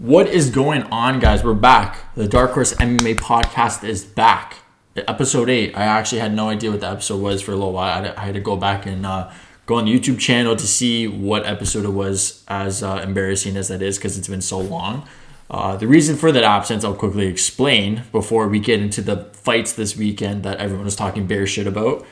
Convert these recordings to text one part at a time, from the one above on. What is going on, guys? We're back. The Dark Horse MMA podcast is back. Episode 8. I actually had no idea what the episode was for a little while. I had to go back and go on the YouTube channel to see what episode it was, as embarrassing as that is, because it's been so long. The reason for that absence, I'll quickly explain before we get into the fights this weekend that everyone was talking bear shit about.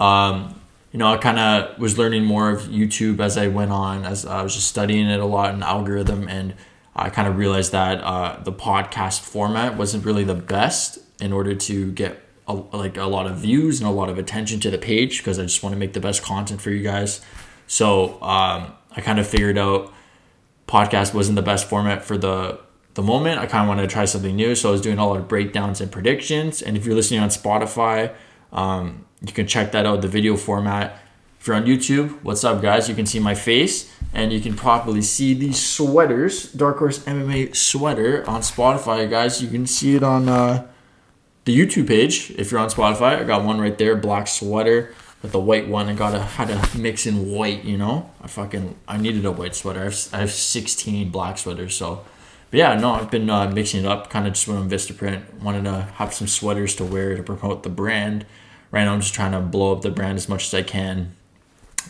I kind of was learning more of YouTube as I went on, as I was just studying it a lot and algorithm, and I kind of realized that the podcast format wasn't really the best in order to get a lot of views and a lot of attention to the page, because I just want to make the best content for you guys. So I kind of figured out podcast wasn't the best format for the moment. I kind of wanted to try something new. So I was doing a lot of breakdowns and predictions. And if you're listening on Spotify, you can check that out, the video format. If you're on YouTube, what's up, guys? You can see my face, and you can probably see these sweaters, Dark Horse MMA sweater on Spotify, guys. You can see it on the YouTube page if you're on Spotify. I got one right there, black sweater with the white one. I had to mix in white, you know. I needed a white sweater. I have 16 black sweaters, so. But yeah, no, I've been mixing it up, kind of just went on Vistaprint. Wanted to have some sweaters to wear to promote the brand. Right now, I'm just trying to blow up the brand as much as I can.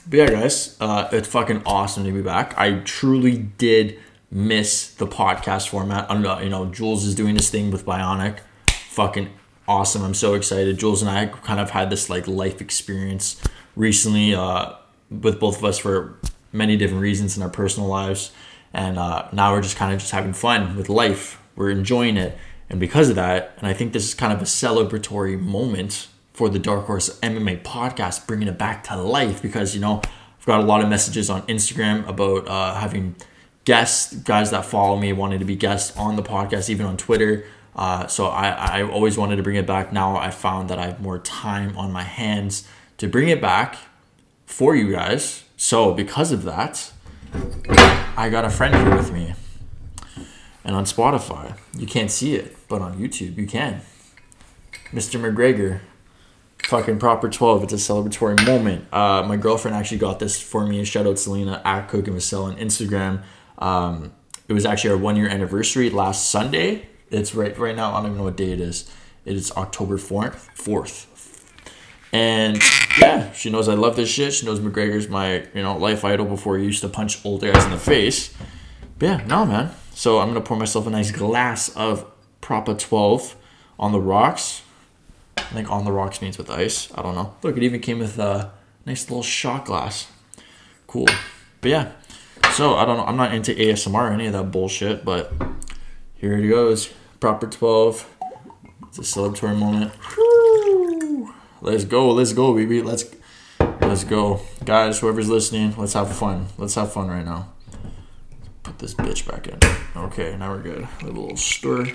But yeah, guys, it's fucking awesome to be back. I truly did miss the podcast format. I don't know, Jules is doing this thing with Bionic. Fucking awesome. I'm so excited. Jules and I kind of had this life experience recently with both of us for many different reasons in our personal lives. And now we're just kind of having fun with life. We're enjoying it. And because of that, and I think this is kind of a celebratory moment for the Dark Horse MMA podcast, bringing it back to life, because, I've got a lot of messages on Instagram about having guests, guys that follow me wanting to be guests on the podcast, even on Twitter. So I always wanted to bring it back. Now I found that I have more time on my hands to bring it back for you guys. So because of that, I got a friend here with me. And on Spotify, you can't see it, but on YouTube, you can. Mr. McGregor. Fucking Proper 12. It's a celebratory moment. My girlfriend actually got this for me. Shout out Selena at Cook and Marcel on Instagram. It was actually our 1-year anniversary last Sunday. It's right now. I don't even know what day it is. It is October 4th. And yeah, she knows I love this shit. She knows McGregor's my life idol before he used to punch older guys in the face. But yeah, no, man. So I'm going to pour myself a nice glass of Proper 12 on the rocks. I think on the rocks means with ice. I don't know. Look, it even came with a nice little shot glass. Cool. But yeah. So, I don't know. I'm not into ASMR or any of that bullshit, but here it goes. Proper 12. It's a celebratory moment. Woo! Let's go. Let's go, baby. Let's go. Guys, whoever's listening, let's have fun. Let's have fun right now. Put this bitch back in. Okay, now we're good. A little stir.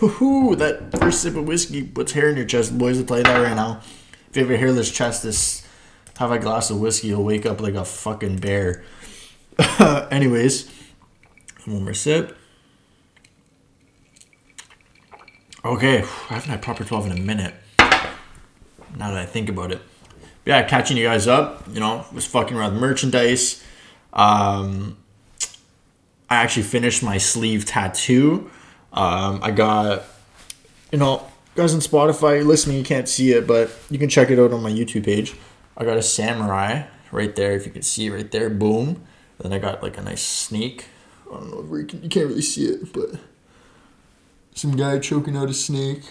Woohoo! That first sip of whiskey puts hair in your chest, boys. I'll tell you that right now. If you have a hairless chest, have a glass of whiskey, you'll wake up like a fucking bear. Anyways, one more sip. Okay, I haven't had Proper 12 in a minute. Now that I think about it, yeah, catching you guys up. Was fucking around with merchandise. I actually finished my sleeve tattoo. I got, guys on Spotify, you're listening, you can't see it, but you can check it out on my YouTube page. I got a samurai right there, if you can see it right there, boom. And then I got a nice snake. I don't know if you can't really see it, but some guy choking out a snake.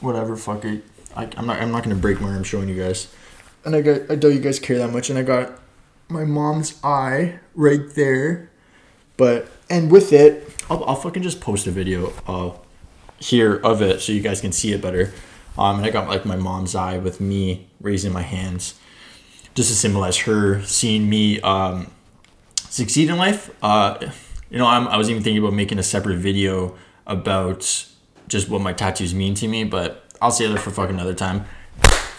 Whatever, fuck it. I'm not gonna break where I'm showing you guys. And I doubt you guys care that much. And I got my mom's eye right there, and with it. I'll fucking just post a video here of it so you guys can see it better. And I got my mom's eye with me raising my hands just to symbolize her seeing me succeed in life. I was even thinking about making a separate video about just what my tattoos mean to me, but I'll say that for fucking another time.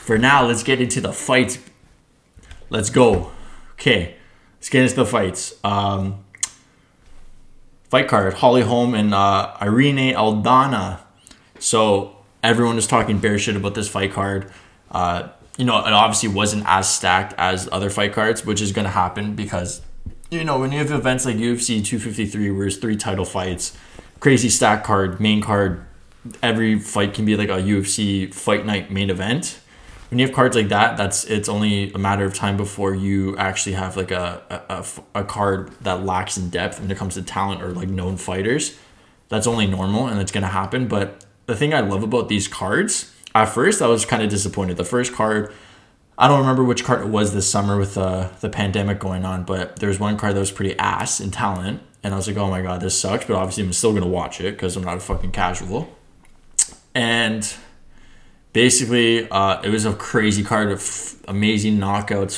For now, let's get into the fights. Let's go. Okay, let's get into the fights. Fight card, Holly Holm and Irene Aldana. So everyone is talking bear shit about this fight card. you know, it obviously wasn't as stacked as other fight cards, which is going to happen because, you know, when you have events like UFC 253, where there's 3 title fights, crazy stack card, main card, every fight can be like a UFC fight night main event. When you have cards like that, it's only a matter of time before you actually have like a card that lacks in depth when it comes to talent or like known fighters. That's only normal and it's going to happen. But the thing I love about these cards, at first I was kind of disappointed. The first card, I don't remember which card it was this summer with the pandemic going on, but there was one card that was pretty ass in talent. And I was like, oh my God, this sucks. But obviously I'm still going to watch it because I'm not a fucking casual. And basically, it was a crazy card of amazing knockouts,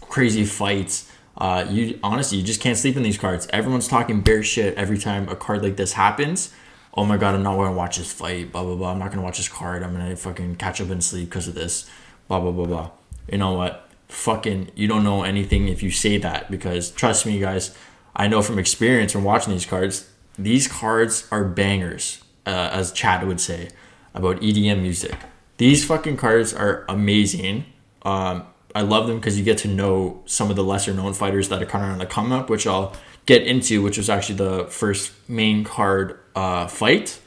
crazy fights. You just can't sleep in these cards. Everyone's talking bear shit every time a card like this happens. Oh my God, I'm not going to watch this fight, blah, blah, blah. I'm not going to watch this card. I'm going to fucking catch up and sleep because of this, blah, blah, blah, blah. You know what? Fucking, you don't know anything if you say that, because trust me, guys, I know from experience from watching these cards are bangers, as Chad would say about EDM music. These fucking cards are amazing. I love them because you get to know some of the lesser known fighters that are kind of on the come up, which I'll get into, which was actually the first main card fight.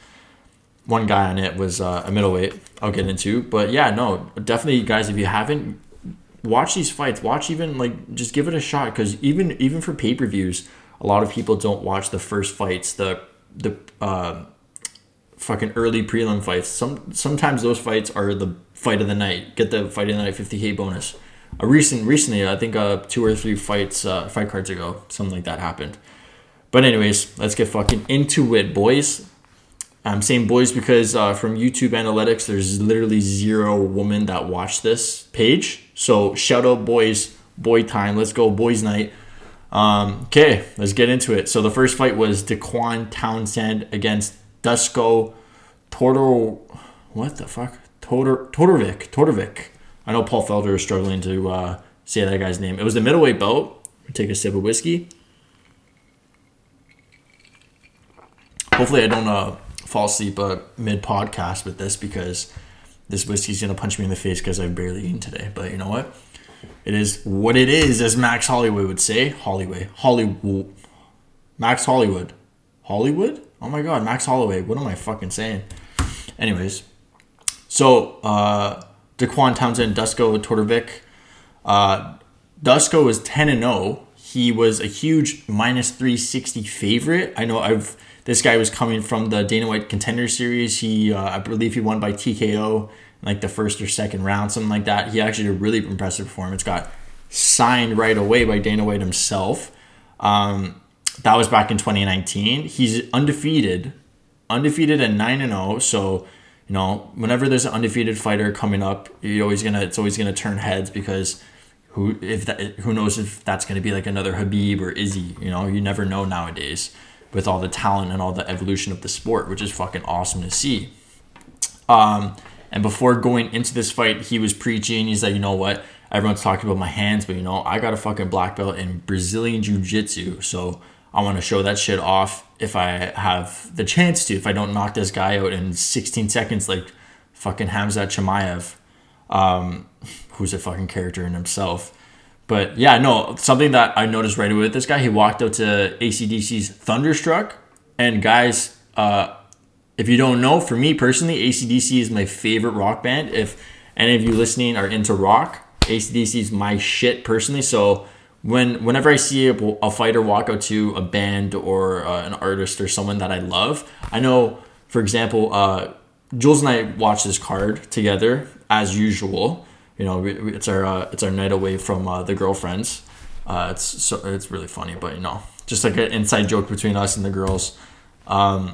One guy on it was a middleweight I'll get into. But yeah, no, definitely, guys, if you haven't watched these fights, just give it a shot, because even for pay-per-views, a lot of people don't watch the first fights, the fucking early prelim fights. Sometimes those fights are the fight of the night. Get the fight of the night $50,000 bonus. Recently, I think 2 or 3 fights, fight cards ago, something like that happened. But anyways, let's get fucking into it, boys. I'm saying boys because from YouTube analytics, there's literally 0 women that watch this page. So shout out, boys. Boy time. Let's go, boys night. Okay, let's get into it. So the first fight was Daquan Townsend against Dusko Todorovic. I know Paul Felder is struggling to say that guy's name. It was the middleweight bout. Take a sip of whiskey. Hopefully I don't fall asleep mid-podcast with this, because this whiskey's going to punch me in the face because I've barely eaten today. But you know what? It is what it is, as Max Holloway would say. Max Hollywood. Hollywood? Oh my God, Max Holloway. What am I fucking saying? Anyways, so Daquan Townsend, Dusko Todorovic. Dusko is 10-0. He was a huge -360 favorite. I know this guy was coming from the Dana White Contender Series. He, I believe, he won by TKO in like the first or second round, something like that. He actually did a really impressive performance. Got signed right away by Dana White himself. That was back in 2019. He's undefeated at 9-0. So, you know, whenever there's an undefeated fighter coming up, it's always gonna turn heads, because who knows if that's gonna be like another Habib or Izzy. You know, you never know nowadays with all the talent and all the evolution of the sport, which is fucking awesome to see. And before going into this fight, he was preaching. He's like, you know what? Everyone's talking about my hands, but you know, I got a fucking black belt in Brazilian Jiu-Jitsu, so I want to show that shit off if I have the chance to, if I don't knock this guy out in 16 seconds like fucking Khamzat Chimaev, who's a fucking character in himself. But yeah, no, something that I noticed right away with this guy, he walked out to AC/DC's Thunderstruck. And guys, if you don't know, for me personally, AC/DC is my favorite rock band. If any of you listening are into rock, AC/DC is my shit personally. So whenever I see a fighter walk out to a band or an artist or someone that I love, I know, for example, Jules and I watched this card together as usual. You know, it's our night away from the girlfriends. It's really funny, but you know, just like an inside joke between us and the girls. But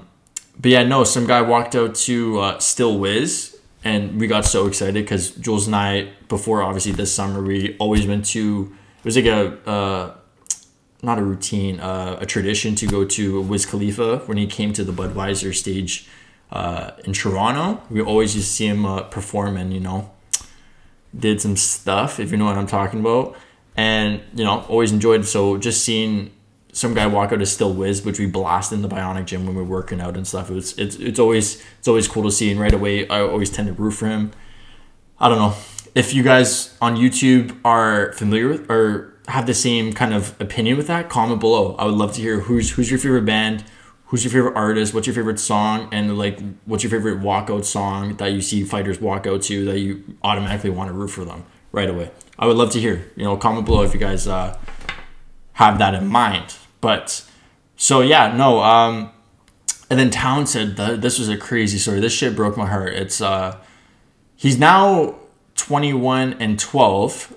yeah, no, some guy walked out to Still Wiz. And we got so excited because Jules and I, before obviously this summer, we always went to... It was like a tradition to go to Wiz Khalifa when he came to the Budweiser stage in Toronto. We always used to see him perform and, you know, did some stuff, if you know what I'm talking about. And, you know, always enjoyed. So just seeing some guy walk out of Still Wiz, which we blasted in the Bionic gym when we were working out and stuff. It's always cool to see. And right away, I always tend to root for him. I don't know. if you guys on YouTube are familiar with or have the same kind of opinion with that, comment below. I would love to hear who's your favorite band, who's your favorite artist, what's your favorite song, and like what's your favorite walkout song that you see fighters walk out to that you automatically want to root for them right away. I would love to hear. You know, comment below if you guys have that in mind. But so yeah, no. And then Townsend, this was a crazy story. This shit broke my heart. It's he's now 21-12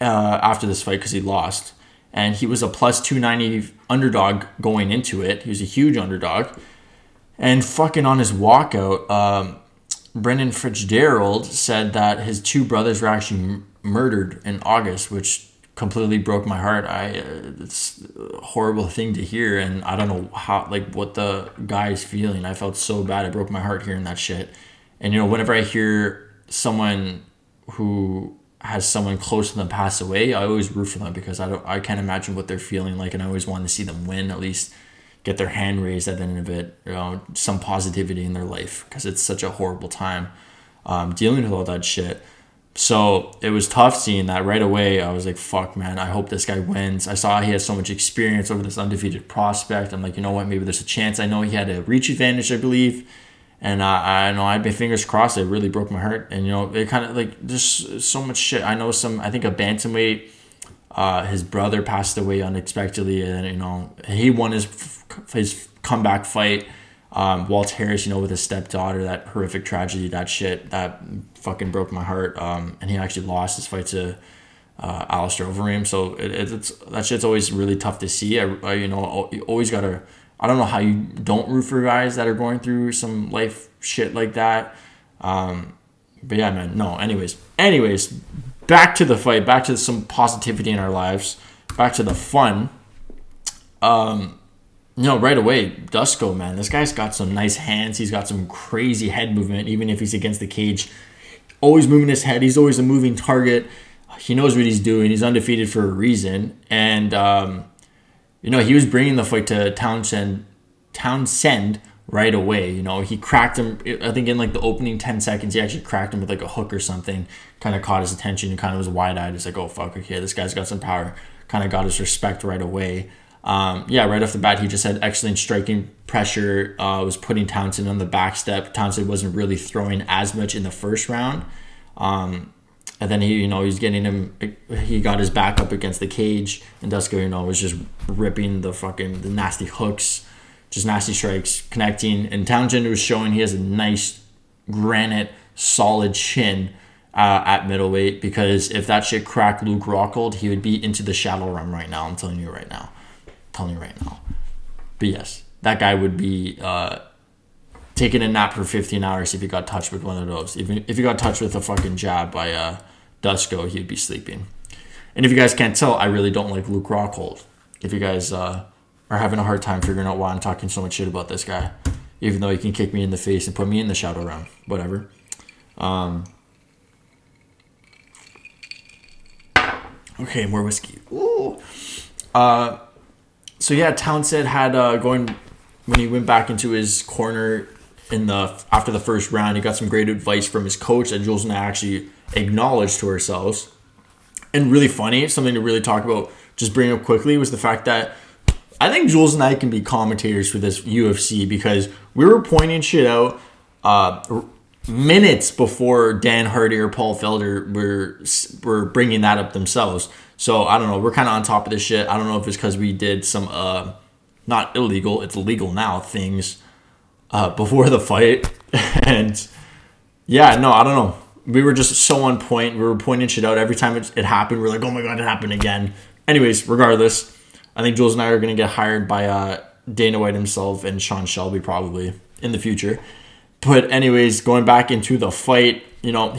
after this fight because he lost, and he was a plus 290 underdog going into it. He was a huge underdog, and fucking on his walkout, Brendan Fitzgerald said that his two brothers were actually murdered in August, which completely broke my heart. It's a horrible thing to hear, and I don't know how, like, what the guy's feeling. I felt so bad. It broke my heart hearing that shit. And you know, whenever I hear someone who has someone close to them pass away, I always root for them because I can't imagine what they're feeling like, and I always want to see them win, at least get their hand raised at the end of it, you know, some positivity in their life, because it's such a horrible time dealing with all that shit. So it was tough seeing that right away. I was like, fuck, man, I hope this guy wins. I saw he has so much experience over this undefeated prospect. I'm like, you know what? Maybe there's a chance. I know he had a reach advantage, I believe. And I know I've been fingers crossed. It really broke my heart. And, you know, it kind of like just so much shit. I know I think a bantamweight, his brother passed away unexpectedly. And, you know, he won his comeback fight. Walt Harris, you know, with his stepdaughter, that horrific tragedy, that shit, that fucking broke my heart. And he actually lost his fight to Alistair Overeem. So it's that shit's always really tough to see. You know, you always gotta. I don't know how you don't root for guys that are going through some life shit like that. But yeah, man. No. Anyways, back to the fight. Back to some positivity in our lives. Back to the fun. No, right away, Dusko, man, this guy's got some nice hands. He's got some crazy head movement, even if he's against the cage. Always moving his head. He's always a moving target. He knows what he's doing. He's undefeated for a reason. And, you know, he was bringing the fight to Townsend right away. You know, he cracked him, I think in like the opening 10 seconds, he actually cracked him with like a hook or something. Kind of caught his attention and kind of was wide-eyed. He's like, oh, fuck, okay, this guy's got some power. Kind of got his respect right away. Yeah, right off the bat, he just had excellent striking pressure, was putting Townsend on the back step. Townsend wasn't really throwing as much in the first round. And then he got his back up against the cage, and Dusko, you know, was just ripping the nasty hooks, just nasty strikes, connecting. And Townsend was showing he has a nice granite, solid chin, at middleweight, because if that shit cracked Luke Rockhold, he would be into the shadow realm right now. I'm telling you right now. But yes, that guy would be taking a nap for 15 hours if he got touched with one of those. Even if he got touched with a fucking jab by Dusko, he'd be sleeping. And if you guys can't tell, I really don't like Luke Rockhold. If you guys are having a hard time figuring out why I'm talking so much shit about this guy, even though he can kick me in the face and put me in the shadow round, whatever. Okay, more whiskey. Ooh. So yeah, Townsend had when he went back into his corner after the first round, he got some great advice from his coach that Jules and I actually acknowledged to ourselves. And really funny, something to really talk about, just bring up quickly, was the fact that I think Jules and I can be commentators for this UFC, because we were pointing shit out minutes before Dan Hardy or Paul Felder were bringing that up themselves. So, I don't know. We're kind of on top of this shit. I don't know if it's because we did some, not illegal, it's illegal now, things before the fight. And, yeah, no, I don't know. We were just so on point. We were pointing shit out. Every time it happened, we're like, oh, my God, it happened again. Anyways, regardless, I think Jules and I are going to get hired by Dana White himself and Sean Shelby probably in the future. But anyways, going back into the fight, you know,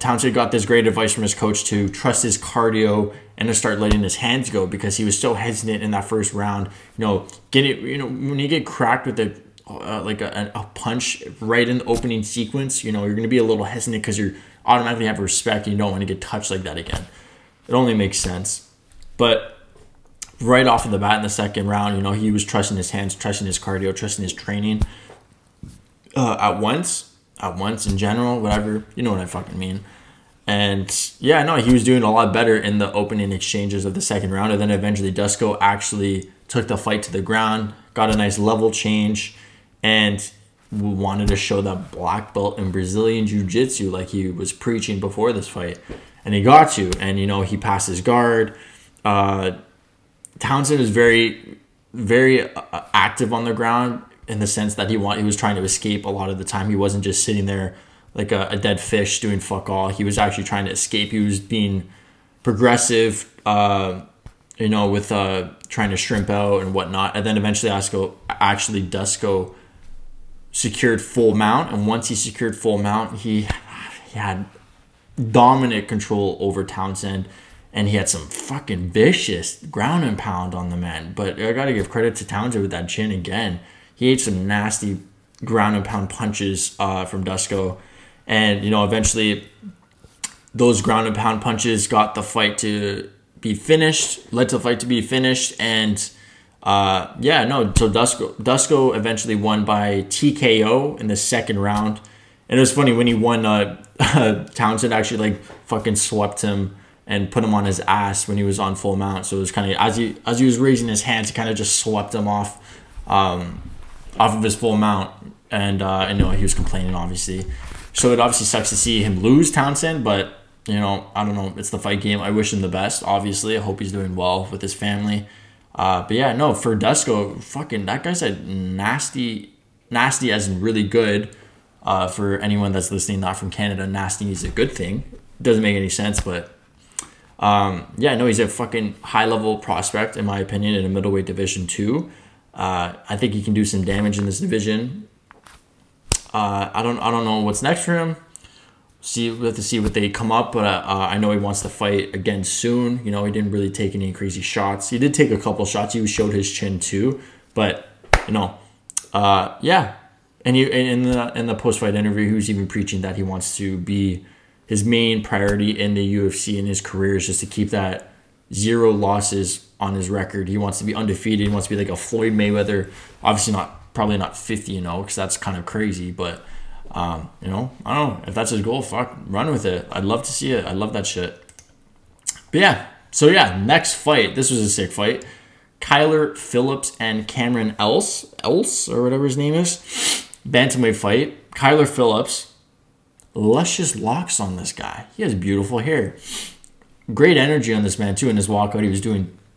Townsend got this great advice from his coach to trust his cardio and to start letting his hands go, because he was so hesitant in that first round. You know, when you get cracked with a punch right in the opening sequence, you know, you're going to be a little hesitant because you automatically have respect. You don't want to get touched like that again. It only makes sense. But right off of the bat in the second round, you know, he was trusting his hands, trusting his cardio, trusting his training at once in general, whatever. You know what I fucking mean. And yeah, no, he was doing a lot better in the opening exchanges of the second round. And then eventually Dusko actually took the fight to the ground, got a nice level change, and wanted to show that black belt in Brazilian Jiu-Jitsu like he was preaching before this fight. And he got to. And, you know, he passed his guard. Townsend is very, very active on the ground in the sense that he was trying to escape a lot of the time. He wasn't just sitting there like a dead fish doing fuck all. He was actually trying to escape. He was being progressive, with trying to shrimp out and whatnot. And then eventually Dusko secured full mount. And once he secured full mount, he had dominant control over Townsend. And he had some fucking vicious ground and pound on the man. But I got to give credit to Townsend with that chin again. He ate some nasty ground and pound punches from Dusko. And, you know, eventually those ground and pound punches got the fight to be finished, led to the fight to be finished. And, so Dusko eventually won by TKO in the second round. And it was funny, when he won, Townsend actually, fucking swept him and put him on his ass when he was on full mount. So it was kind of, as he was raising his hands, he kind of just swept him off of his full mount. And, he was complaining, obviously. So it obviously sucks to see him lose, Townsend, but, you know, I don't know. It's the fight game. I wish him the best, obviously. I hope he's doing well with his family. For Dusko, fucking, that guy said nasty as in really good. For anyone that's listening, not from Canada, nasty is a good thing. Doesn't make any sense, but... he's a fucking high-level prospect, in my opinion, in a middleweight division too. I think he can do some damage in this division. I don't know what's next for him. We'll have to see what they come up, but I know he wants to fight again soon. You know, he didn't really take any crazy shots. He did take a couple shots. He showed his chin too, but And in the post-fight interview, he was even preaching that he wants to be. His main priority in the UFC in his career is just to keep that zero losses on his record. He wants to be undefeated. He wants to be like a Floyd Mayweather. Obviously probably not 50-0 because that's kind of crazy. But, I don't know. If that's his goal, fuck, run with it. I'd love to see it. I love that shit. But yeah. So yeah, next fight. This was a sick fight. Kyler Phillips and Cameron Else or whatever his name is. Bantamweight fight. Kyler Phillips. Luscious locks on this guy. He has beautiful hair. Great energy on this man, too. In his walkout,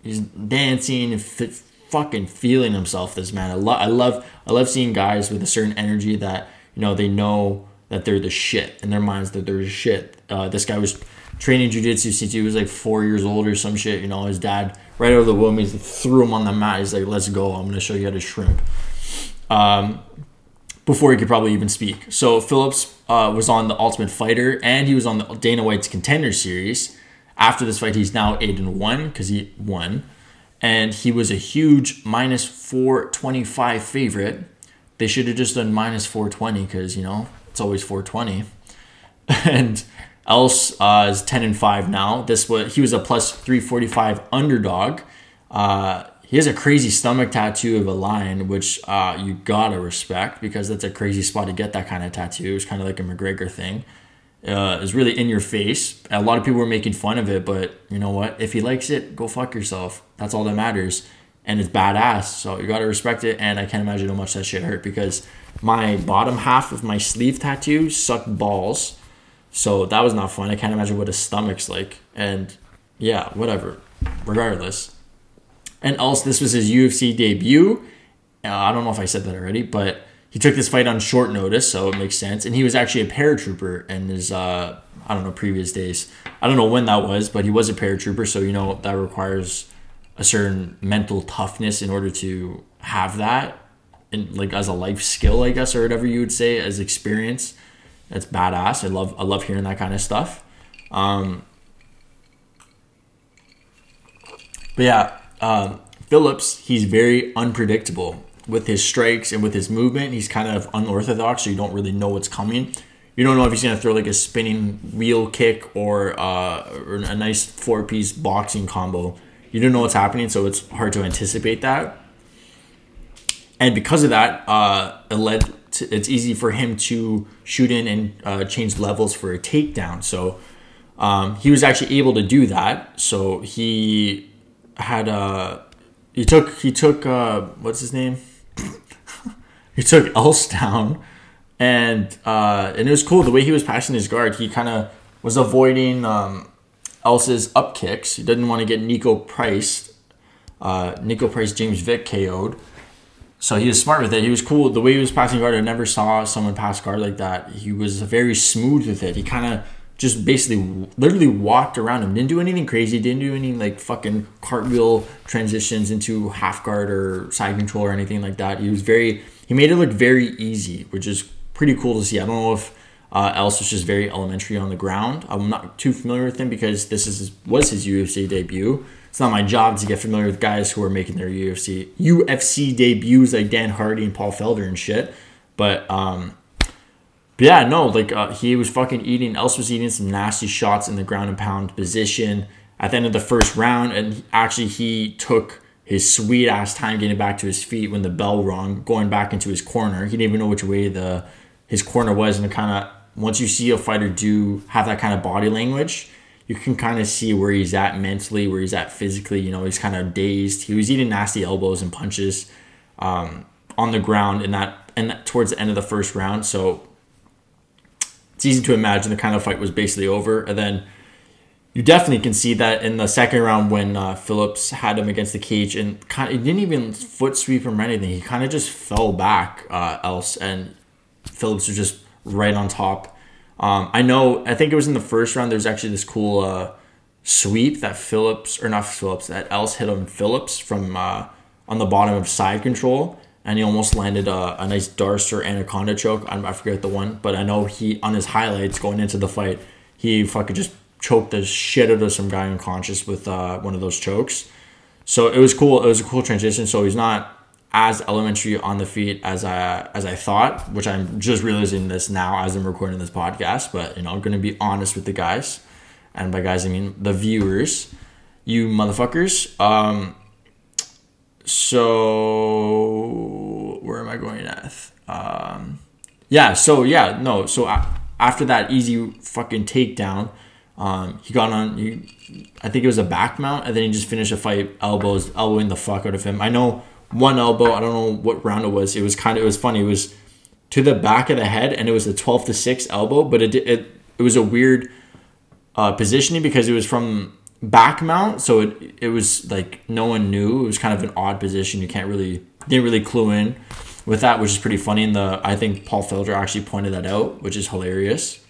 he's dancing and fucking feeling himself, this man. I love seeing guys with a certain energy that, you know, they know that they're the shit. In their minds, that they're the shit. This guy was training jiu-jitsu since he was, 4 years old or some shit. You know, his dad, right out of the womb, he threw him on the mat. He's like, let's go. I'm going to show you how to shrimp. Before he could probably even speak. So Phillips was on the Ultimate Fighter, and he was on the Dana White's Contender Series. After this fight, he's now 8-1 because he won. And he was a huge -425 favorite. They should have just done -420 because, you know, it's always 420. And Else is 10-5 now. He was a +345 underdog. He has a crazy stomach tattoo of a lion, which you gotta respect because that's a crazy spot to get that kind of tattoo. It's kind of like a McGregor thing. It's really in your face. A lot of people were making fun of it, but you know what? If he likes it, go fuck yourself. That's all that matters. And it's badass, so you gotta respect it. And I can't imagine how much that shit hurt because my bottom half of my sleeve tattoo sucked balls. So that was not fun. I can't imagine what his stomach's like. And yeah, whatever. Regardless. And Else, this was his UFC debut. I don't know if I said that already, but he took this fight on short notice, so it makes sense. And he was actually a paratrooper in his, previous days. I don't know when that was, but he was a paratrooper. So, you know, that requires a certain mental toughness in order to have that. And as a life skill, I guess, or whatever you would say, as experience. That's badass. I love hearing that kind of stuff. Phillips, he's very unpredictable with his strikes and with his movement. He's kind of unorthodox, so you don't really know what's coming. You don't know if he's going to throw a spinning wheel kick or a nice four-piece boxing combo. You don't know what's happening, so it's hard to anticipate that. And because of that, it's easy for him to shoot in and change levels for a takedown. So He was actually able to do that. So he had he took Else down, and it was cool the way he was passing his guard. He kind of was avoiding Else's up kicks. He didn't want to get Nico Price James Vick KO'd. So he was smart with it. He was cool. The way he was passing guard, I never saw someone pass guard like that. He was very smooth with it. He kind of just basically literally walked around him. Didn't do anything crazy. Didn't do any like fucking cartwheel transitions into half guard or side control or anything like that. He made it look very easy, which is pretty cool to see. I don't know if Else was just very elementary on the ground. I'm not too familiar with him because this was his UFC debut. It's not my job to get familiar with guys who are making their UFC debuts like Dan Hardy and Paul Felder and shit. But he was fucking eating. Else was eating some nasty shots in the ground and pound position at the end of the first round. And actually, he took his sweet ass time getting back to his feet when the bell rung, going back into his corner. He didn't even know which way his corner was. And kind of once you see a fighter have that kind of body language, you can kind of see where he's at mentally, where he's at physically. You know, he's kind of dazed. He was eating nasty elbows and punches on the ground and towards the end of the first round. So it's easy to imagine the kind of fight was basically over. And then you definitely can see that in the second round when Phillips had him against the cage and kind of, he didn't even foot sweep him or anything. He kind of just fell back Else, and Phillips was just right on top. I think it was in the first round, there's actually this cool sweep that Else hit on Phillips from on the bottom of side control, and he almost landed a nice Darcer Anaconda choke. I forget the one, but I know he, on his highlights going into the fight, he fucking just choked the shit out of some guy unconscious with one of those chokes. So it was cool. It was a cool transition. So he's not as elementary on the feet as I thought, which I'm just realizing this now as I'm recording this podcast. But, you know, I'm going to be honest with the guys. And by guys, I mean the viewers. You motherfuckers. So, where am I going at? So after that easy fucking takedown, he got on, I think it was a back mount, and then he just finished the fight elbowing the fuck out of him. I know one elbow, I don't know what round it was. It was funny. It was to the back of the head, and it was a 12-6 elbow, but it was a weird positioning because it was from back mount, so it was like no one knew. It was kind of an odd position. You didn't really clue in with that, which is pretty funny. And I think Paul Felder actually pointed that out, which is hilarious.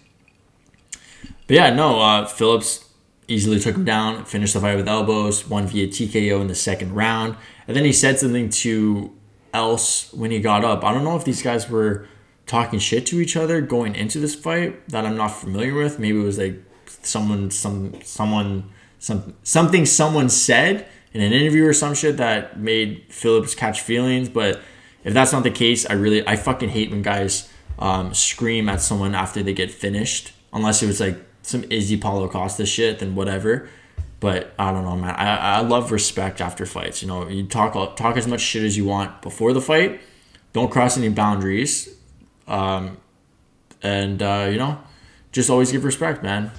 But yeah, no, Phillips easily took him down, finished the fight with elbows, won via TKO in the second round. And then he said something to Else when he got up. I don't know if these guys were talking shit to each other going into this fight that I'm not familiar with. Maybe it was like something someone said in an interview or some shit that made Phillips catch feelings. But if that's not the case, I fucking hate when guys scream at someone after they get finished. Unless it was like some Izzy Paulo Costa shit, then whatever. But I don't know, man. I love respect after fights. You know, you talk as much shit as you want before the fight. Don't cross any boundaries. Just always give respect, man.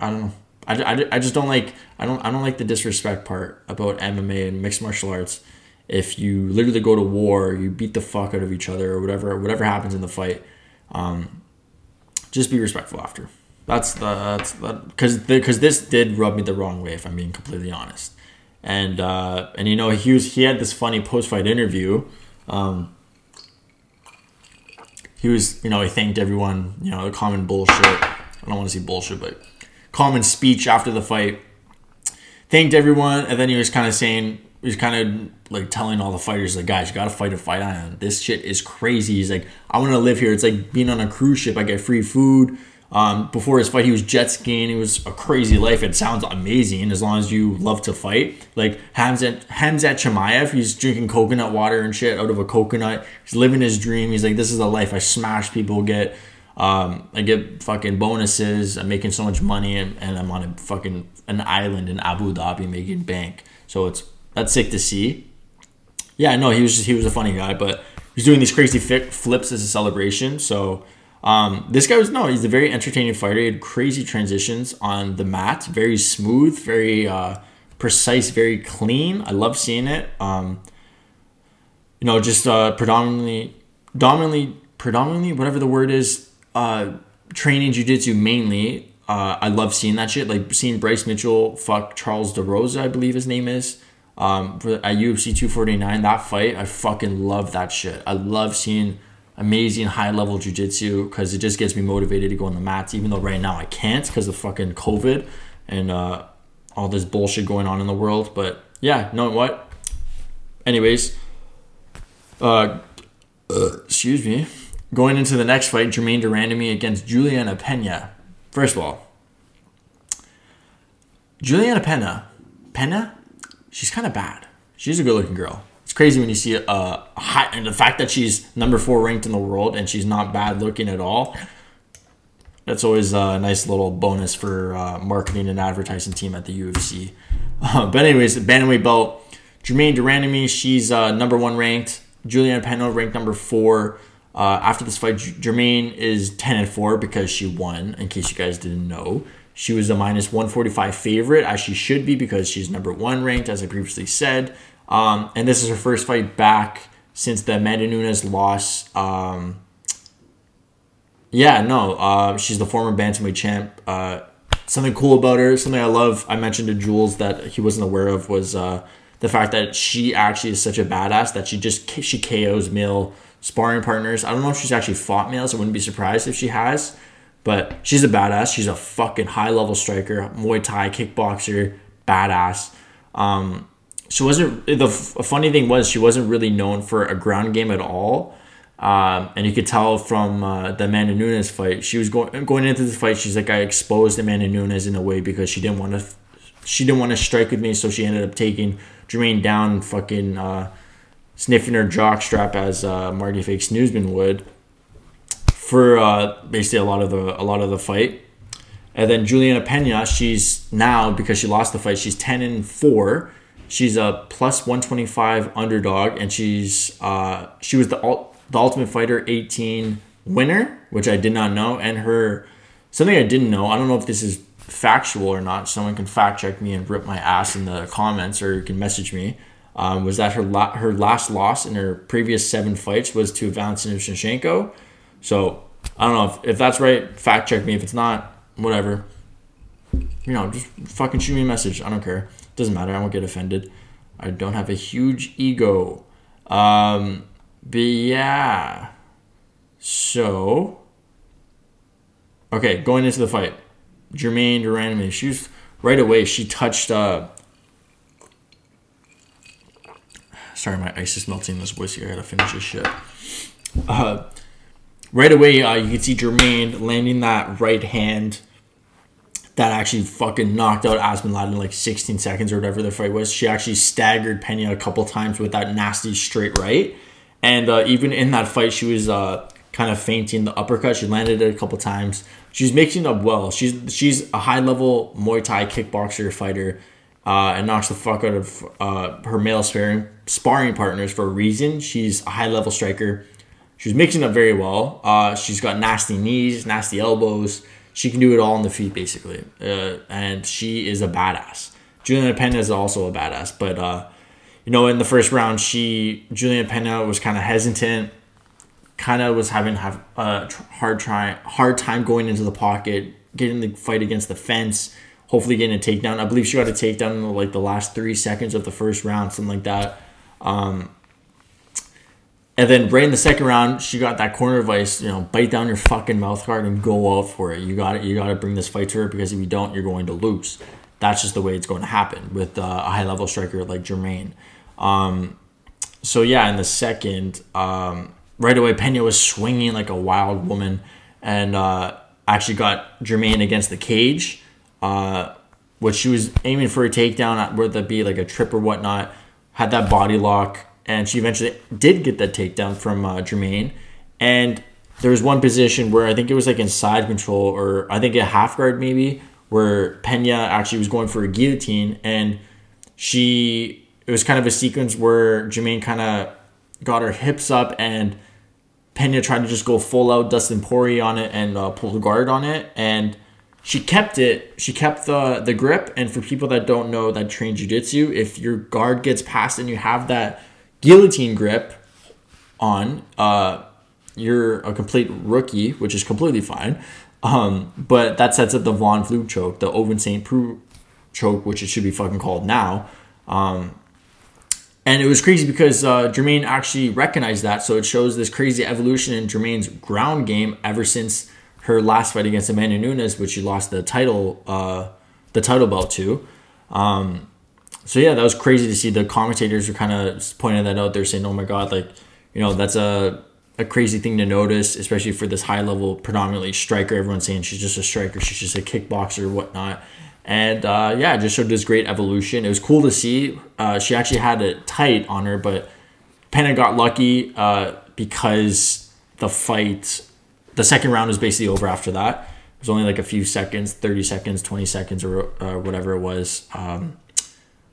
I don't know. I just don't like, I don't like the disrespect part about MMA and mixed martial arts. If you literally go to war, you beat the fuck out of each other or whatever happens in the fight. Just be respectful after. Because this did rub me the wrong way, if I'm being completely honest. And you know, he had this funny post-fight interview. He thanked everyone, you know, the common bullshit. I don't want to say bullshit, but common speech after the fight. Thanked everyone, and then he was kind of saying, he was kind of like telling all the fighters, like, guys, you got to fight a fight island. This shit is crazy. He's like, I want to live here. It's like being on a cruise ship. I get free food. Before his fight, he was jet skiing. It was a crazy life. It sounds amazing as long as you love to fight. Like Khamzat Chimaev, he's drinking coconut water and shit out of a coconut. He's living his dream. He's like, this is the life. I smash people, I get fucking bonuses. I'm making so much money, and I'm on a fucking an island in Abu Dhabi making bank. So that's sick to see. Yeah, no, he was a funny guy, but he's doing these crazy flips as a celebration. So This guy was, he's a very entertaining fighter. He had crazy transitions on the mat, very smooth, very precise, very clean. I love seeing it. Predominantly, whatever the word is, training jiu-jitsu mainly. I love seeing that shit. Like seeing Bryce Mitchell fuck Charles DeRosa, I believe his name is, at UFC 249, that fight. I fucking love that shit. I love seeing amazing high-level jiu-jitsu because it just gets me motivated to go on the mats, even though right now I can't because of fucking COVID and all this bullshit going on in the world. But yeah, you know what? Anyways, excuse me. Going into the next fight, Jermaine Durandamy against Juliana Pena. First of all, Juliana Pena, she's kind of bad. She's a good-looking girl. It's crazy when you see a high, and the fact that she's number 4 ranked in the world and she's not bad-looking at all. That's always a nice little bonus for marketing and advertising team at the UFC. But anyways, the bantamweight belt, Jermaine Durandamy, she's number 1 ranked. Juliana Pena ranked number 4. After this fight, Jermaine is 10-4 because she won, in case you guys didn't know. She was a minus 145 favorite, as she should be, because she's number 1 ranked, as I previously said. And this is her first fight back since the Amanda Nunes loss. She's the former bantamweight champ. Something cool about her, something I love, I mentioned to Jules that he wasn't aware of, was the fact that she actually is such a badass that she KOs male sparring partners. I don't know if she's actually fought males. I wouldn't be surprised if she has. But she's a badass. She's a fucking high-level striker, Muay Thai, kickboxer, badass. She wasn't. The funny thing was she wasn't really known for a ground game at all, and you could tell from the Amanda Nunes fight. She was going into the fight. She's like, I exposed Amanda Nunes in a way because she didn't want to. She didn't want to strike with me, so she ended up taking Jermaine down, fucking sniffing her jockstrap as Marty Fakes Newsman would for basically a lot of the fight. And then Juliana Pena, she's now, because she lost the fight, she's 10-4. She's a plus 125 underdog, and she's she was the Ultimate Fighter 18 winner, which I did not know. And her, something I didn't know, I don't know if this is factual or not. Someone can fact check me and rip my ass in the comments, or you can message me. Was that her last loss in her previous 7 fights was to Valentina Shevchenko? So I don't know if that's right. Fact check me if it's not. Whatever. Just fucking shoot me a message. I don't care. Doesn't matter. I won't get offended. I don't have a huge ego. But yeah. So. Okay, going into the fight, Jermaine Durandamy. She was right away. She touched. Sorry, my ice is melting in this voice here. I gotta finish this shit. Right away, you can see Jermaine landing that right hand that actually fucking knocked out Aspen Ladd in like 16 seconds or whatever the fight was. She actually staggered Pena a couple times with that nasty straight right. And even in that fight, she was kind of fainting the uppercut. She landed it a couple times. She's mixing up well. She's a high-level Muay Thai kickboxer fighter and knocks the fuck out of her male sparring partners for a reason. She's a high-level striker. She's mixing up very well. She's got nasty knees, nasty elbows. She can do it all on the feet, basically. And she is a badass. Juliana Pena is also a badass. But, in the first round, Juliana Pena was kind of hesitant, kind of was having a hard time going into the pocket, getting the fight against the fence, hopefully getting a takedown. I believe she got a takedown in the last 3 seconds of the first round, something like that. And then right in the second round, she got that corner advice, bite down your fucking mouth guard and go out for it. You got to bring this fight to her, because if you don't, you're going to lose. That's just the way it's going to happen with a high-level striker like Jermaine. In the second, right away, Pena was swinging like a wild woman and actually got Jermaine against the cage, which she was aiming for a takedown, whether that be like a trip or whatnot, had that body lock. And she eventually did get that takedown from Jermaine. And there was one position where I think it was like inside control, or I think a half guard maybe, where Pena actually was going for a guillotine. And it was kind of a sequence where Jermaine kind of got her hips up and Pena tried to just go full out Dustin Poirier on it and pull the guard on it, and she kept it. She kept the grip. And for people that don't know that train jiu-jitsu, if your guard gets passed and you have that guillotine grip on, you're a complete rookie, which is completely fine. But that sets up the Von Flue choke, the Owen St. Preux choke, which it should be fucking called now. And it was crazy because Jermaine actually recognized that. So it shows this crazy evolution in Jermaine's ground game ever since her last fight against Amanda Nunes, which she lost the title belt to. So yeah, that was crazy to see. The commentators were kind of pointing that out. They're saying, oh my God, like, you know, that's a crazy thing to notice, especially for this high level, predominantly striker. Everyone's saying she's just a striker, she's just a kickboxer, whatnot. And yeah, it just showed this great evolution. It was cool to see. She actually had it tight on her, but Pena got lucky because the second round was basically over after that. It was only like a few seconds, 30 seconds, 20 seconds, or whatever it was,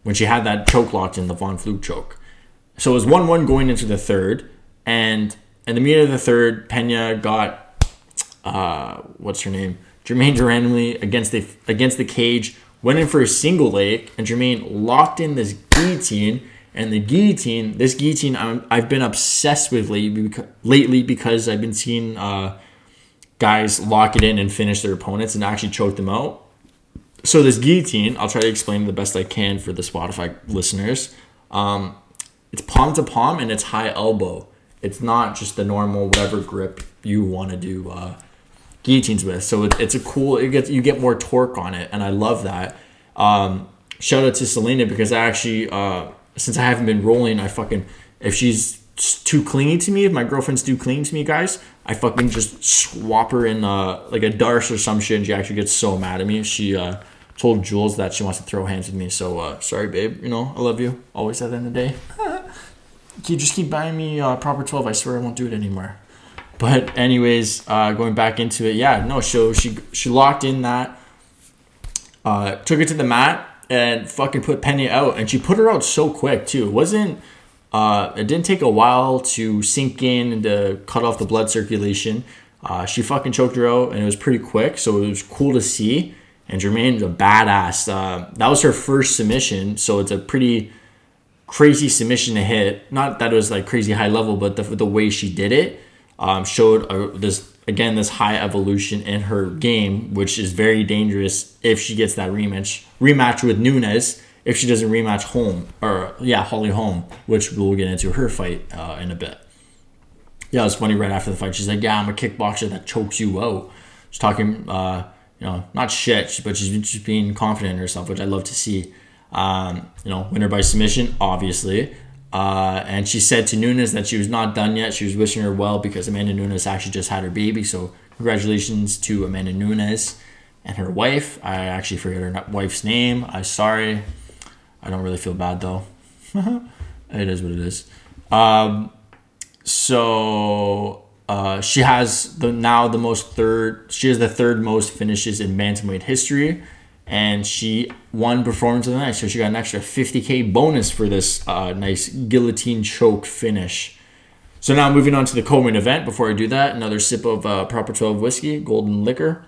when she had that choke locked in, the Von Flue choke. So it was 1-1 going into the third. And in the middle of the third, Pena got, Jermaine Durandamy against the cage, went in for a single leg, and Jermaine locked in this guillotine. And the guillotine, I've been obsessed with lately because I've been seeing guys lock it in and finish their opponents and actually choke them out. So this guillotine, I'll try to explain the best I can for the Spotify listeners. It's palm to palm and it's high elbow. It's not just the normal whatever grip you want to do guillotines with. So it's a cool. You get more torque on it, and I love that. Shout out to Selena, because I actually since I haven't been rolling, if she's too clingy to me, if my girlfriend's too clingy to me, guys, I fucking just swap her in like a darce or some shit, and she actually gets so mad at me. She told Jules that she wants to throw hands with me. So sorry, babe. You know I love you always at the end of the day. You just keep buying me Proper 12. I swear I won't do it anymore. But anyways, going back into it, yeah, no. So she locked in that, took it to the mat, and fucking put Pena out. And she put her out so quick too. It wasn't. It didn't take a while to sink in and to cut off the blood circulation. She fucking choked her out, and it was pretty quick. So it was cool to see. And Jermaine's a badass. That was her first submission, so it's a pretty crazy submission to hit. Not that it was like crazy high level, but the way she did it showed this high evolution in her game, which is very dangerous if she gets that rematch with Nunes, if she doesn't rematch Holly Holm, which we'll get into her fight in a bit. Yeah, it's funny, right after the fight she's like, yeah, I'm a kickboxer that chokes you out. She's talking not shit, but she's just being confident in herself, which I love to see. Winner by submission, obviously. And she said to Nunes that she was not done yet. She was wishing her well because Amanda Nunes actually just had her baby. So congratulations to Amanda Nunes and her wife. I actually forget her wife's name. I'm sorry. I don't really feel bad though. It is what it is. She has the third most finishes in bantamweight history. And she won performance of the night, so she got an extra $50,000 bonus for this nice guillotine choke finish. So now moving on to the co-main event. Before I do that, another sip of Proper 12 whiskey, golden liquor.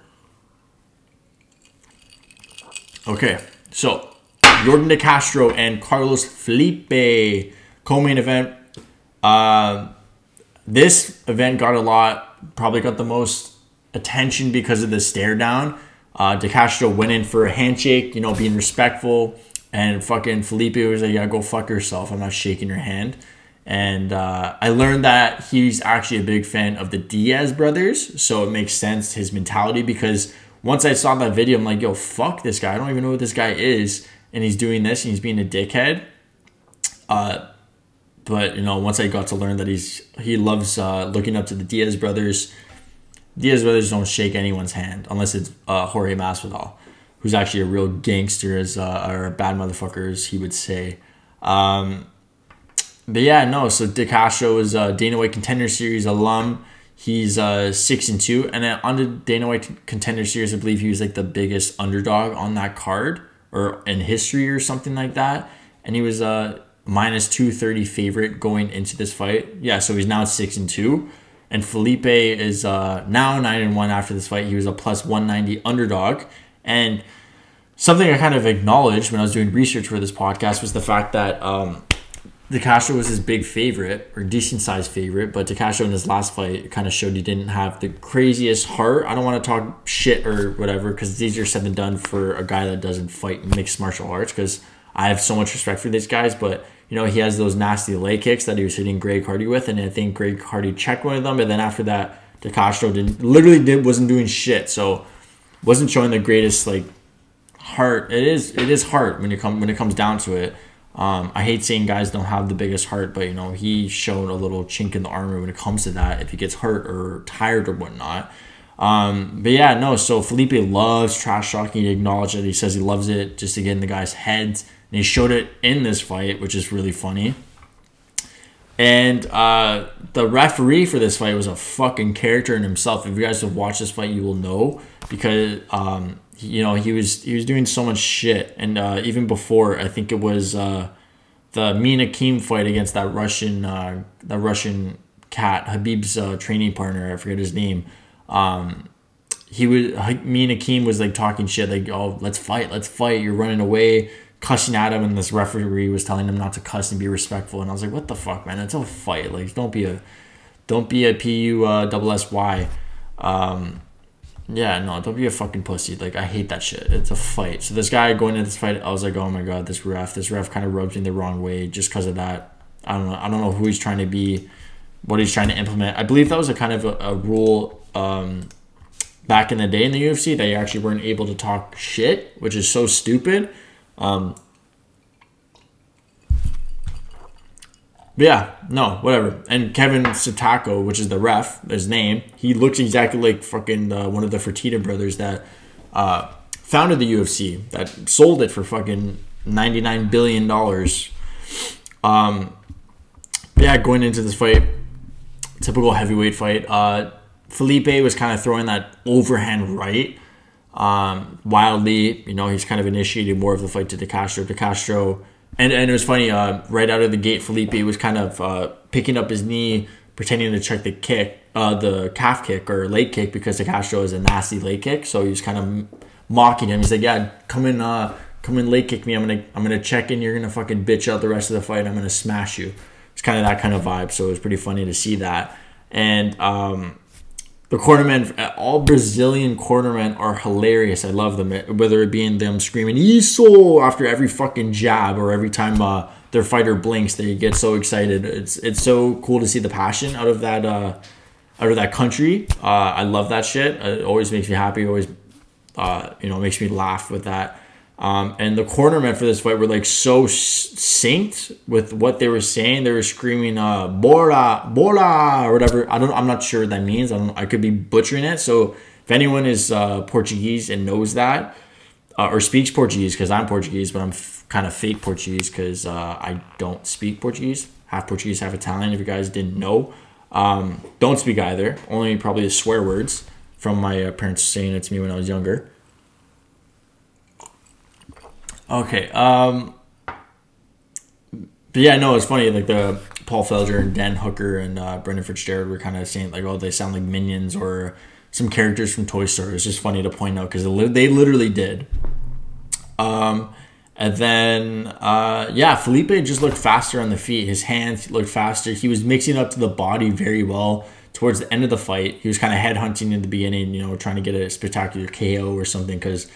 Okay, so Jordan DeCastro and Carlos Felipe, co-main event. This event probably got the most attention because of the stare down. DeCastro went in for a handshake, being respectful, and fucking Felipe was like, yeah, go fuck yourself, I'm not shaking your hand. And I learned that he's actually a big fan of the Diaz brothers, so it makes sense, his mentality, because once I saw that video, I'm like, yo, fuck this guy, I don't even know what this guy is, and he's doing this, and he's being a dickhead. But, once I got to learn that he loves looking up to the Diaz brothers. Diaz brothers don't shake anyone's hand unless it's Jorge Masvidal, who's actually a real gangster, or a bad motherfucker, as he would say. But yeah, no. So DeCastro is a Dana White Contender Series alum. He's 6-2, and on the Dana White Contender Series, I believe he was like the biggest underdog on that card or in history or something like that. And he was a -230 favorite going into this fight. Yeah, so he's now 6-2. And Felipe is now 9-1 after this fight. He was a plus 190 underdog. And something I kind of acknowledged when I was doing research for this podcast was the fact that DeCastro was his big favorite, or decent-sized favorite, but DeCastro in his last fight kind of showed he didn't have the craziest heart. I don't want to talk shit or whatever because it's easier said than done for a guy that doesn't fight mixed martial arts because I have so much respect for these guys, but... You know, he has those nasty leg kicks that he was hitting Greg Hardy with, and I think Greg Hardy checked one of them, and then after that, DeCastro wasn't doing shit, so wasn't showing the greatest like heart. It is hard when it comes down to it. I hate saying guys don't have the biggest heart, but you know, he showed a little chink in the armor when it comes to that, if he gets hurt or tired or whatnot. But yeah, no, so Felipe loves trash talking. He acknowledged it, he says he loves it just to get in the guys' heads. And he showed it in this fight, which is really funny. And the referee for this fight was a fucking character in himself. If you guys have watched this fight, you will know. Because, you know, he was doing so much shit. And even before, I think it was the me and Akeem fight against that Russian cat, Habib's training partner. I forget his name. Me and Akeem was, like, talking shit. Like, oh, let's fight. You're running away. Cussing at him, and this referee was telling him not to cuss and be respectful. And I was like, "What the fuck, man? It's a fight. Like, don't be a PUSSY." Yeah, no, don't be a fucking pussy. Like, I hate that shit. It's a fight. So this guy going into this fight, I was like, "Oh my god, this ref kind of rubbed me the wrong way just because of that." I don't know who he's trying to be, what he's trying to implement. I believe that was a kind of a rule. Back in the day in the UFC, that you actually weren't able to talk shit, which is so stupid. But yeah, no, whatever. And Kevin Satako, which is the ref, his name, he looks exactly like fucking one of the Fertitta brothers that founded the UFC, that sold it for fucking $99 billion. Yeah, going into this fight, typical heavyweight fight, Felipe was kind of throwing that overhand right. Wildly, you know, he's kind of initiated more of the fight to DeCastro. DeCastro, and it was funny, right out of the gate, Felipe was kind of picking up his knee, pretending to check the kick, the calf kick or leg kick, because DeCastro is a nasty leg kick. So he was kind of mocking him. He said, "Yeah, come in, leg kick me. I'm gonna check in. You're gonna fucking bitch out the rest of the fight. I'm gonna smash you." It's kind of that kind of vibe. So it was pretty funny to see that. And the cornermen, all Brazilian cornermen are hilarious. I love them. Whether it be in them screaming "Isso" after every fucking jab or every time their fighter blinks, they get so excited. It's so cool to see the passion out of that country. I love that shit. It always makes me happy. It always makes me laugh with that. And the cornermen for this fight were like so synced with what they were saying. They were screaming "Bora, Bora" or whatever. I'm not sure what that means. I could be butchering it. So if anyone is Portuguese and knows that or speaks Portuguese, because I'm Portuguese, but I'm kind of fake Portuguese because I don't speak Portuguese. Half Portuguese, half Italian, if you guys didn't know. Don't speak either. Only probably the swear words from my parents saying it to me when I was younger. Okay, but yeah, no, it's funny, like, the Paul Felder and Dan Hooker and Brendan Fitzgerald were kind of saying, like, oh, they sound like minions or some characters from Toy Story. It's just funny to point out, because they literally did. And then, yeah, Felipe just looked faster on the feet. His hands looked faster. He was mixing up to the body very well towards the end of the fight. He was kind of headhunting in the beginning, you know, trying to get a spectacular KO or something, because...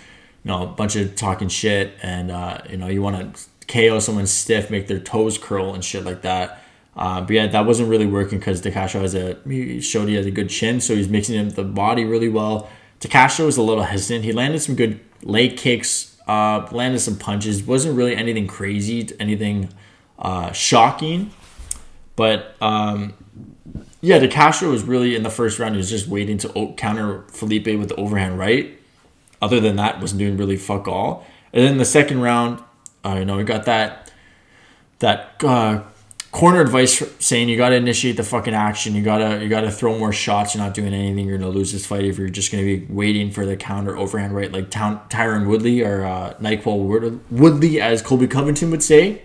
You know, a bunch of talking shit, and you know, you want to KO someone stiff, make their toes curl and shit like that. But yeah, that wasn't really working because DeCastro he showed he has a good chin, so he's mixing in the body really well. DeCastro was a little hesitant. He landed some good leg kicks, landed some punches. Wasn't really anything crazy, anything shocking, but. Yeah, DeCastro was really in the first round. He was just waiting to counter Felipe with the overhand right. Other than that, wasn't doing really fuck all. And then the second round, you know, we got that corner advice saying you got to initiate the fucking action. You gotta throw more shots. You're not doing anything. You're gonna lose this fight if you're just gonna be waiting for the counter overhand right, like Tyron Woodley or Nyquil Woodley, as Colby Covington would say.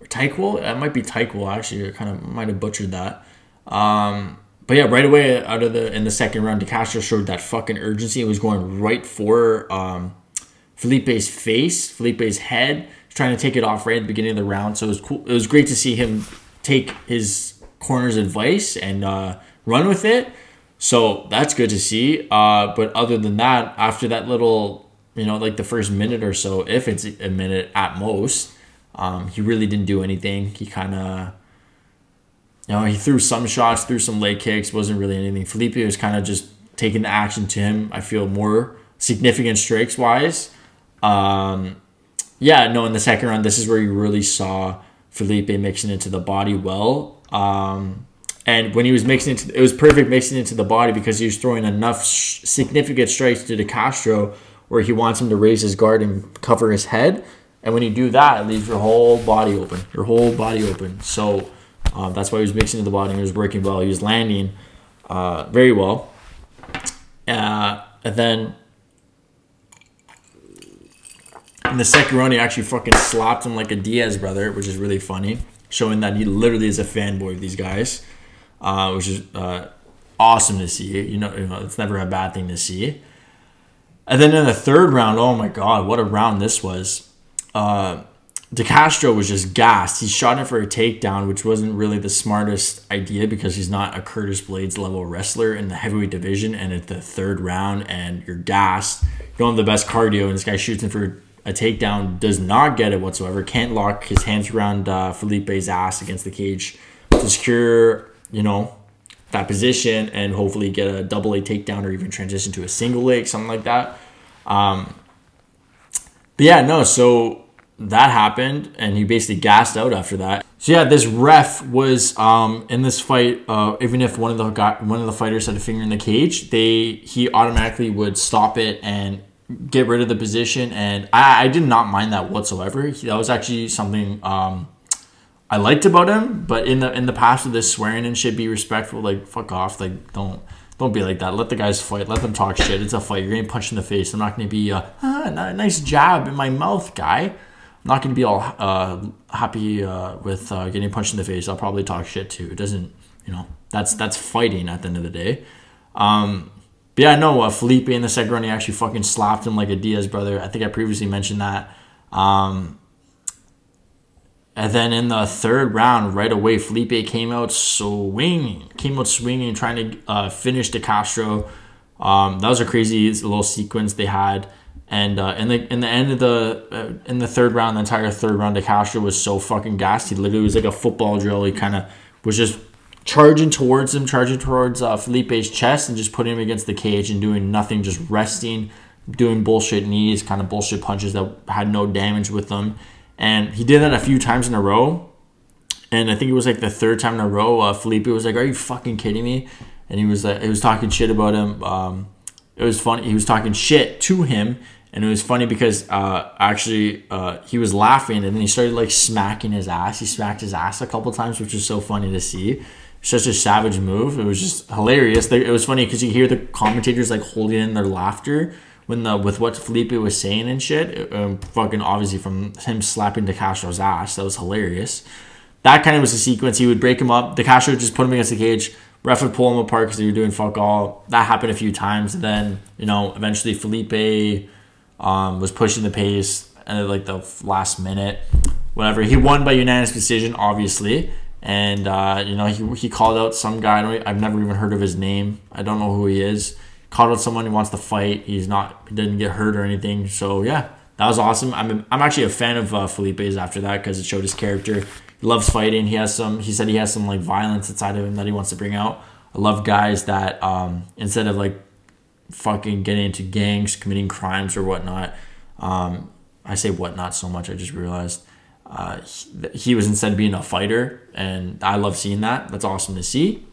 Or Tyquil, it might be Tyquil actually. I kind of might have butchered that. But yeah, right away out of the in the second round, DeCastro showed that fucking urgency. It was going right for Felipe's face, Felipe's head, trying to take it off right at the beginning of the round. So it was cool. It was great to see him take his corner's advice and run with it. So that's good to see. But other than that, after that little, you know, like the first minute or so, if it's a minute at most, he really didn't do anything. He kind of, you know, he threw some shots, threw some leg kicks, wasn't really anything. Felipe was kind of just taking the action to him, I feel, more significant strikes-wise. Yeah, no, in the second round, this is where you really saw Felipe mixing into the body well. And when he was mixing into, it was perfect mixing into the body because he was throwing enough significant strikes to DeCastro where he wants him to raise his guard and cover his head. And when you do that, it leaves your whole body open. Your whole body open. So that's why he was mixing into the body and he was working well. He was landing very well. And then in the second round, he actually fucking slapped him like a Diaz brother, which is really funny, showing that he literally is a fanboy of these guys, which is awesome to see. You know, it's never a bad thing to see. And then in the third round, oh my God, what a round this was. DeCastro was just gassed. He shot him for a takedown, which wasn't really the smartest idea because he's not a Curtis Blaydes level wrestler in the heavyweight division, and at the third round and you're gassed. You don't have the best cardio, and this guy shoots him for a takedown, does not get it whatsoever, can't lock his hands around Felipe's ass against the cage to secure, you know, that position and hopefully get a double leg takedown or even transition to a single leg, something like that. But yeah, no, so that happened, and he basically gassed out after that. So yeah, this ref was in this fight. Even if one of the fighters had a finger in the cage, he automatically would stop it and get rid of the position. And I did not mind that whatsoever. That was actually something I liked about him. But in the past with this swearing and shit, be respectful. Like fuck off. Like don't be like that. Let the guys fight. Let them talk shit. It's a fight. You're getting punched in the face. I'm not gonna be nice jab in my mouth, guy. I'm not going to be all happy with getting punched in the face. I'll probably talk shit too. It doesn't, you know, that's fighting at the end of the day. But yeah, no, Felipe in the second round, he actually fucking slapped him like a Diaz brother. I think I previously mentioned that. And then in the third round, right away, Felipe came out swinging, trying to finish DeCastro. That was a crazy little sequence they had. And in the end of the in the third round, the entire third round, DeCastro was so fucking gassed. He literally was like a football drill. He kind of was just charging towards Felipe's chest and just putting him against the cage and doing nothing, just resting, doing bullshit knees, kind of bullshit punches that had no damage with them. And he did that a few times in a row. And I think it was like the third time in a row, Felipe was like, "Are you fucking kidding me?" And he was talking shit about him. It was funny. He was talking shit to him. And it was funny because he was laughing and then he started like smacking his ass. He smacked his ass a couple times, which was so funny to see. Such a savage move. It was just hilarious. It was funny because you hear the commentators like holding in their laughter with what Felipe was saying and shit. Fucking obviously from him slapping DeCastro's ass. That was hilarious. That kind of was the sequence. He would break him up. DeCastro would just put him against the cage. Ref would pull him apart because they were doing fuck all. That happened a few times. And then, you know, eventually Felipe was pushing the pace and like the last minute, whatever. He won by unanimous decision, obviously. And, you know, he called out some guy. I've never even heard of his name. I don't know who he is. Called out someone who wants to fight. He didn't get hurt or anything. So, yeah, that was awesome. I'm actually a fan of Felipe's after that because it showed his character. He loves fighting. He said he has some like violence inside of him that he wants to bring out. I love guys that instead of like fucking getting into gangs, committing crimes or whatnot. I say whatnot so much. I just realized he was instead being a fighter, and I love seeing that. That's awesome to see.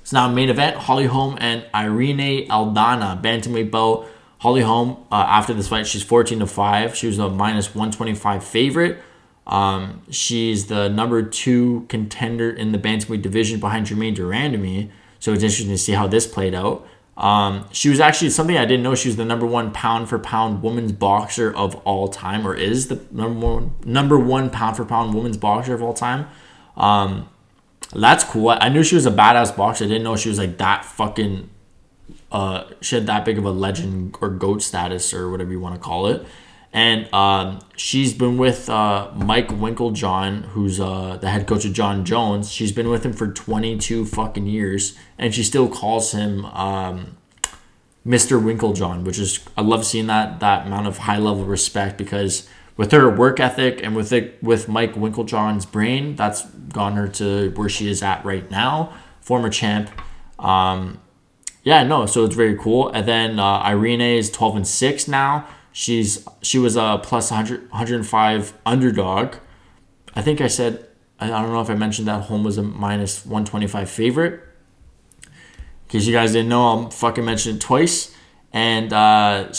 It's now main event: Holly Holm and Irene Aldana, bantamweight bout. Holly Holm after this fight, she's 14-5. She was a -125 favorite. She's the number 2 contender in the bantamweight division behind Jermaine Durandamy. So it's interesting to see how this played out. She was actually something I didn't know. She was the number 1 pound-for-pound women's boxer of all time, or is the number one pound-for-pound women's boxer of all time. That's cool. I knew she was a badass boxer. I didn't know she was like that fucking she had that big of a legend or GOAT status or whatever you want to call it. And she's been with Mike Winklejohn, who's the head coach of John Jones. She's been with him for 22 fucking years, and she still calls him Mr. Winklejohn, which is, I love seeing that amount of high level respect, because with her work ethic and with Mike Winklejohn's brain, that's gotten her to where she is at right now. Former champ. So it's very cool. And then Irene is 12-6 now. She was a plus 105 underdog. I think I said, I don't know if I mentioned that Holm was a minus 125 favorite. In case you guys didn't know, I'll fucking mention it twice. And Irene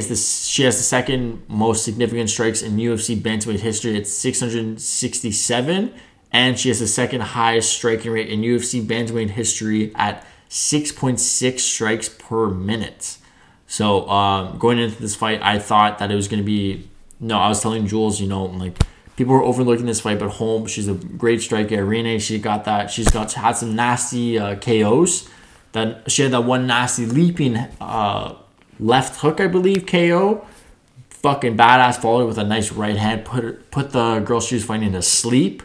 she has the second most significant strikes in UFC bantamweight history at 667, and she has the second highest striking rate in UFC bantamweight history at 6.6 strikes per minute. So going into this fight, I thought that it was going to be... No, I was telling Jules, people were overlooking this fight, but Holm, she's a great striker. Irene, she got that. Had some nasty KOs. That she had that one nasty leaping left hook, I believe, KO. Fucking badass, followed with a nice right hand. Put the girl she was fighting to sleep.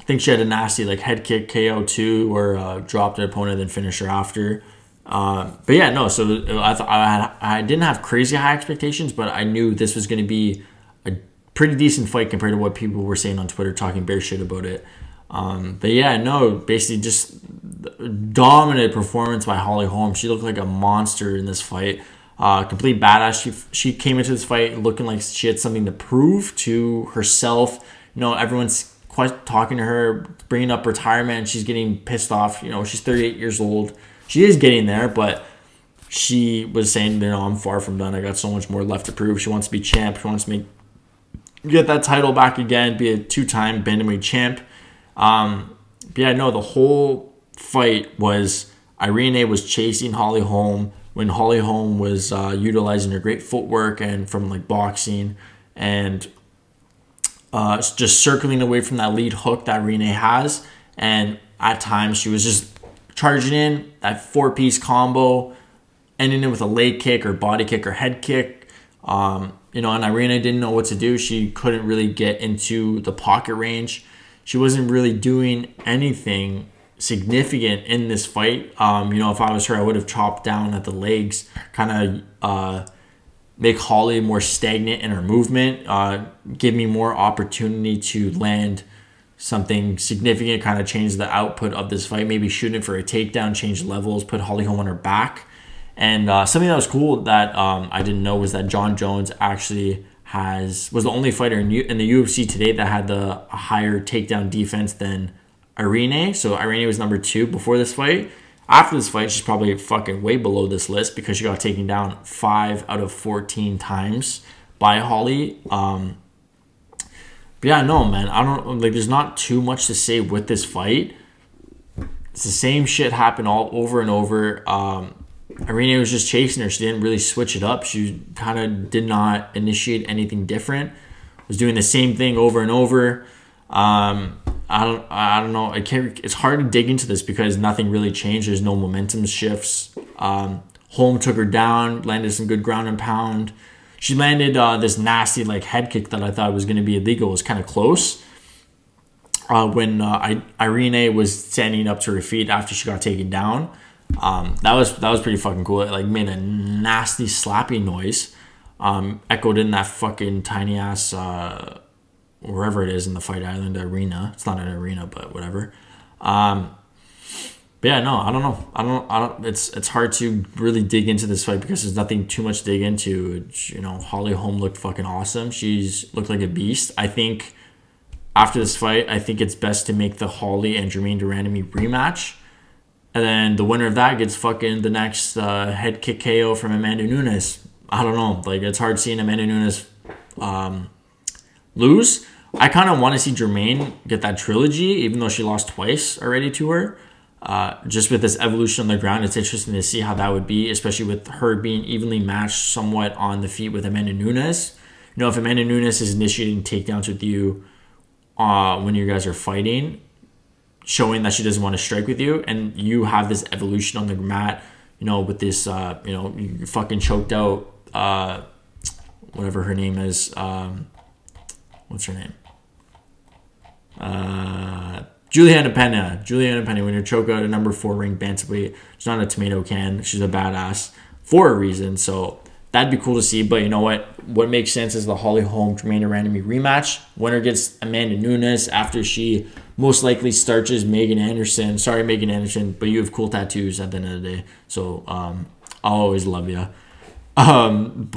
I think she had a nasty head kick KO too, where dropped an opponent, then finished her after. I didn't have crazy high expectations, but I knew this was going to be a pretty decent fight compared to what people were saying on Twitter, talking bear shit about it. Basically just dominant performance by Holly Holm. She looked like a monster in this fight. Complete badass. She came into this fight looking like she had something to prove to herself. Everyone's talking to her, bringing up retirement. She's getting pissed off. She's 38 years old. She is getting there, but she was saying, I'm far from done. I got so much more left to prove. She wants to be champ. She wants to get that title back again, be a two-time bantamweight champ. The whole fight was Irene was chasing Holly Holm when Holly Holm was utilizing her great footwork and from boxing and just circling away from that lead hook that Irene has. And at times she was just charging in that four-piece combo, ending it with a leg kick or body kick or head kick. And Irene didn't know what to do. She couldn't really get into the pocket range. She wasn't really doing anything significant in this fight. If I was her, I would have chopped down at the legs, kind of make Holly more stagnant in her movement, give me more opportunity to land something significant, kind of change the output of this fight, maybe shooting for a takedown, change levels, put Holly Holm on her back. And something that was cool that I didn't know was that John Jones actually was the only fighter in the UFC today that had the higher takedown defense than Irene. So Irene was number 2 before this fight. After this fight, she's probably fucking way below this list because she got taken down 5 out of 14 times by Holly. There's not too much to say with this fight. It's the same shit happened all over and over. Irene was just chasing her. She didn't really switch it up. She kind of did not initiate anything different. Was doing the same thing over and over. I don't know. I can't. It's hard to dig into this because nothing really changed. There's no momentum shifts. Holm took her down, landed some good ground and pound. She landed this nasty head kick that I thought was going to be illegal. It was kind of close. When Irene was standing up to her feet after she got taken down, that was pretty fucking cool. It made a nasty slappy noise, echoed in that fucking tiny ass wherever it is in the Fight Island arena. It's not an arena, but whatever. I don't know. It's hard to really dig into this fight because there's nothing too much to dig into. Holly Holm looked fucking awesome. She's looked like a beast. I think after this fight, it's best to make the Holly and Jermaine Durandamy rematch. And then the winner of that gets fucking the next head kick KO from Amanda Nunes. I don't know. It's hard seeing Amanda Nunes lose. I kind of want to see Jermaine get that trilogy, even though she lost twice already to her. Just with this evolution on the ground, it's interesting to see how that would be, especially with her being evenly matched somewhat on the feet with Amanda Nunes. If Amanda Nunes is initiating takedowns with you when you guys are fighting, showing that she doesn't want to strike with you, and you have this evolution on the mat, you know, with this, you know, you fucking choked out, whatever her name is, what's her name? Juliana Pena, when you're choke out a number 4 ring bantamweight, she's not a tomato can, she's a badass for a reason, so that'd be cool to see. But you know what makes sense is the Holly Holm Jermaine Durandamy rematch. Winner gets Amanda Nunes after she most likely starches Megan Anderson. Sorry, Megan Anderson, but you have cool tattoos at the end of the day, so I'll always love you. In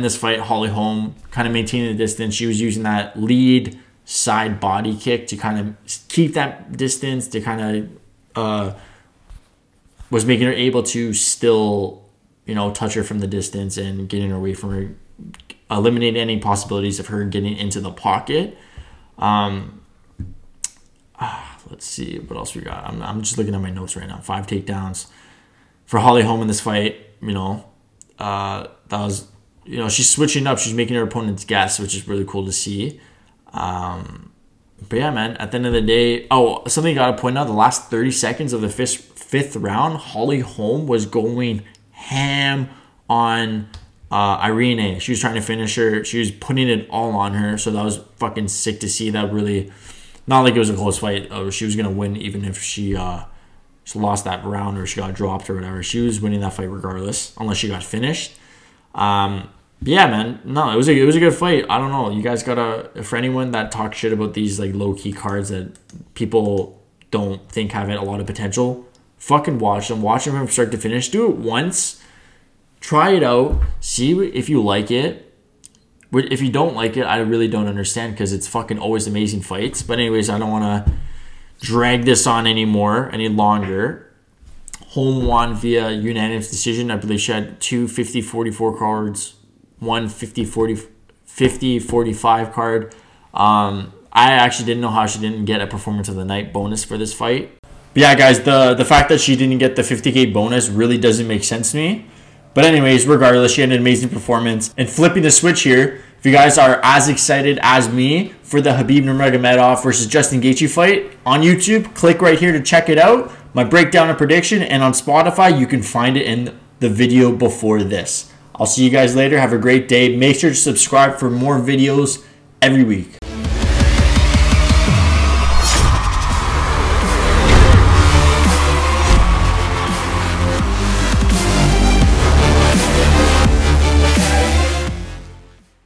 this fight, Holly Holm kind of maintaining the distance. She was using that lead side body kick to kind of keep that distance, to kind of was making her able to still, you know, touch her from the distance and getting her away from her, eliminate any possibilities of her getting into the pocket. Let's see what else we got. I'm just looking at my notes right now. 5 takedowns for Holly Holm in this fight. You know, that was, you know, she's switching up. She's making her opponents guess, which is really cool to see. But yeah, man, at the end of the day, something I gotta point out: the last 30 seconds of the fifth round, Holly Holm was going ham on Irene. She was trying to finish her. She was putting it all on her. So that was fucking sick to see. That really, not like it was a close fight. She was gonna win even if she lost that round or she got dropped or whatever. She was winning that fight regardless, unless she got finished. Yeah, man. No, it was a good fight. I don't know. You guys gotta, for anyone that talks shit about these like low key cards that people don't think have it a lot of potential, fucking watch them from start to finish. Do it once, try it out, see if you like it. If you don't like it, I really don't understand, because it's fucking always amazing fights. But anyways, I don't want to drag this on any longer. Holm won via unanimous decision. I believe she had 2 50-44 cards, one 50-45 card. I actually didn't know how she didn't get a performance of the night bonus for this fight. But yeah, guys, the fact that she didn't get the 50K bonus really doesn't make sense to me. But anyways, regardless, she had an amazing performance. And flipping the switch here, if you guys are as excited as me for the Habib Nurmagomedov versus Justin Gaethje fight on YouTube, click right here to check it out. My breakdown and prediction, and on Spotify, you can find it in the video before this. I'll see you guys later. Have a great day. Make sure to subscribe for more videos every week.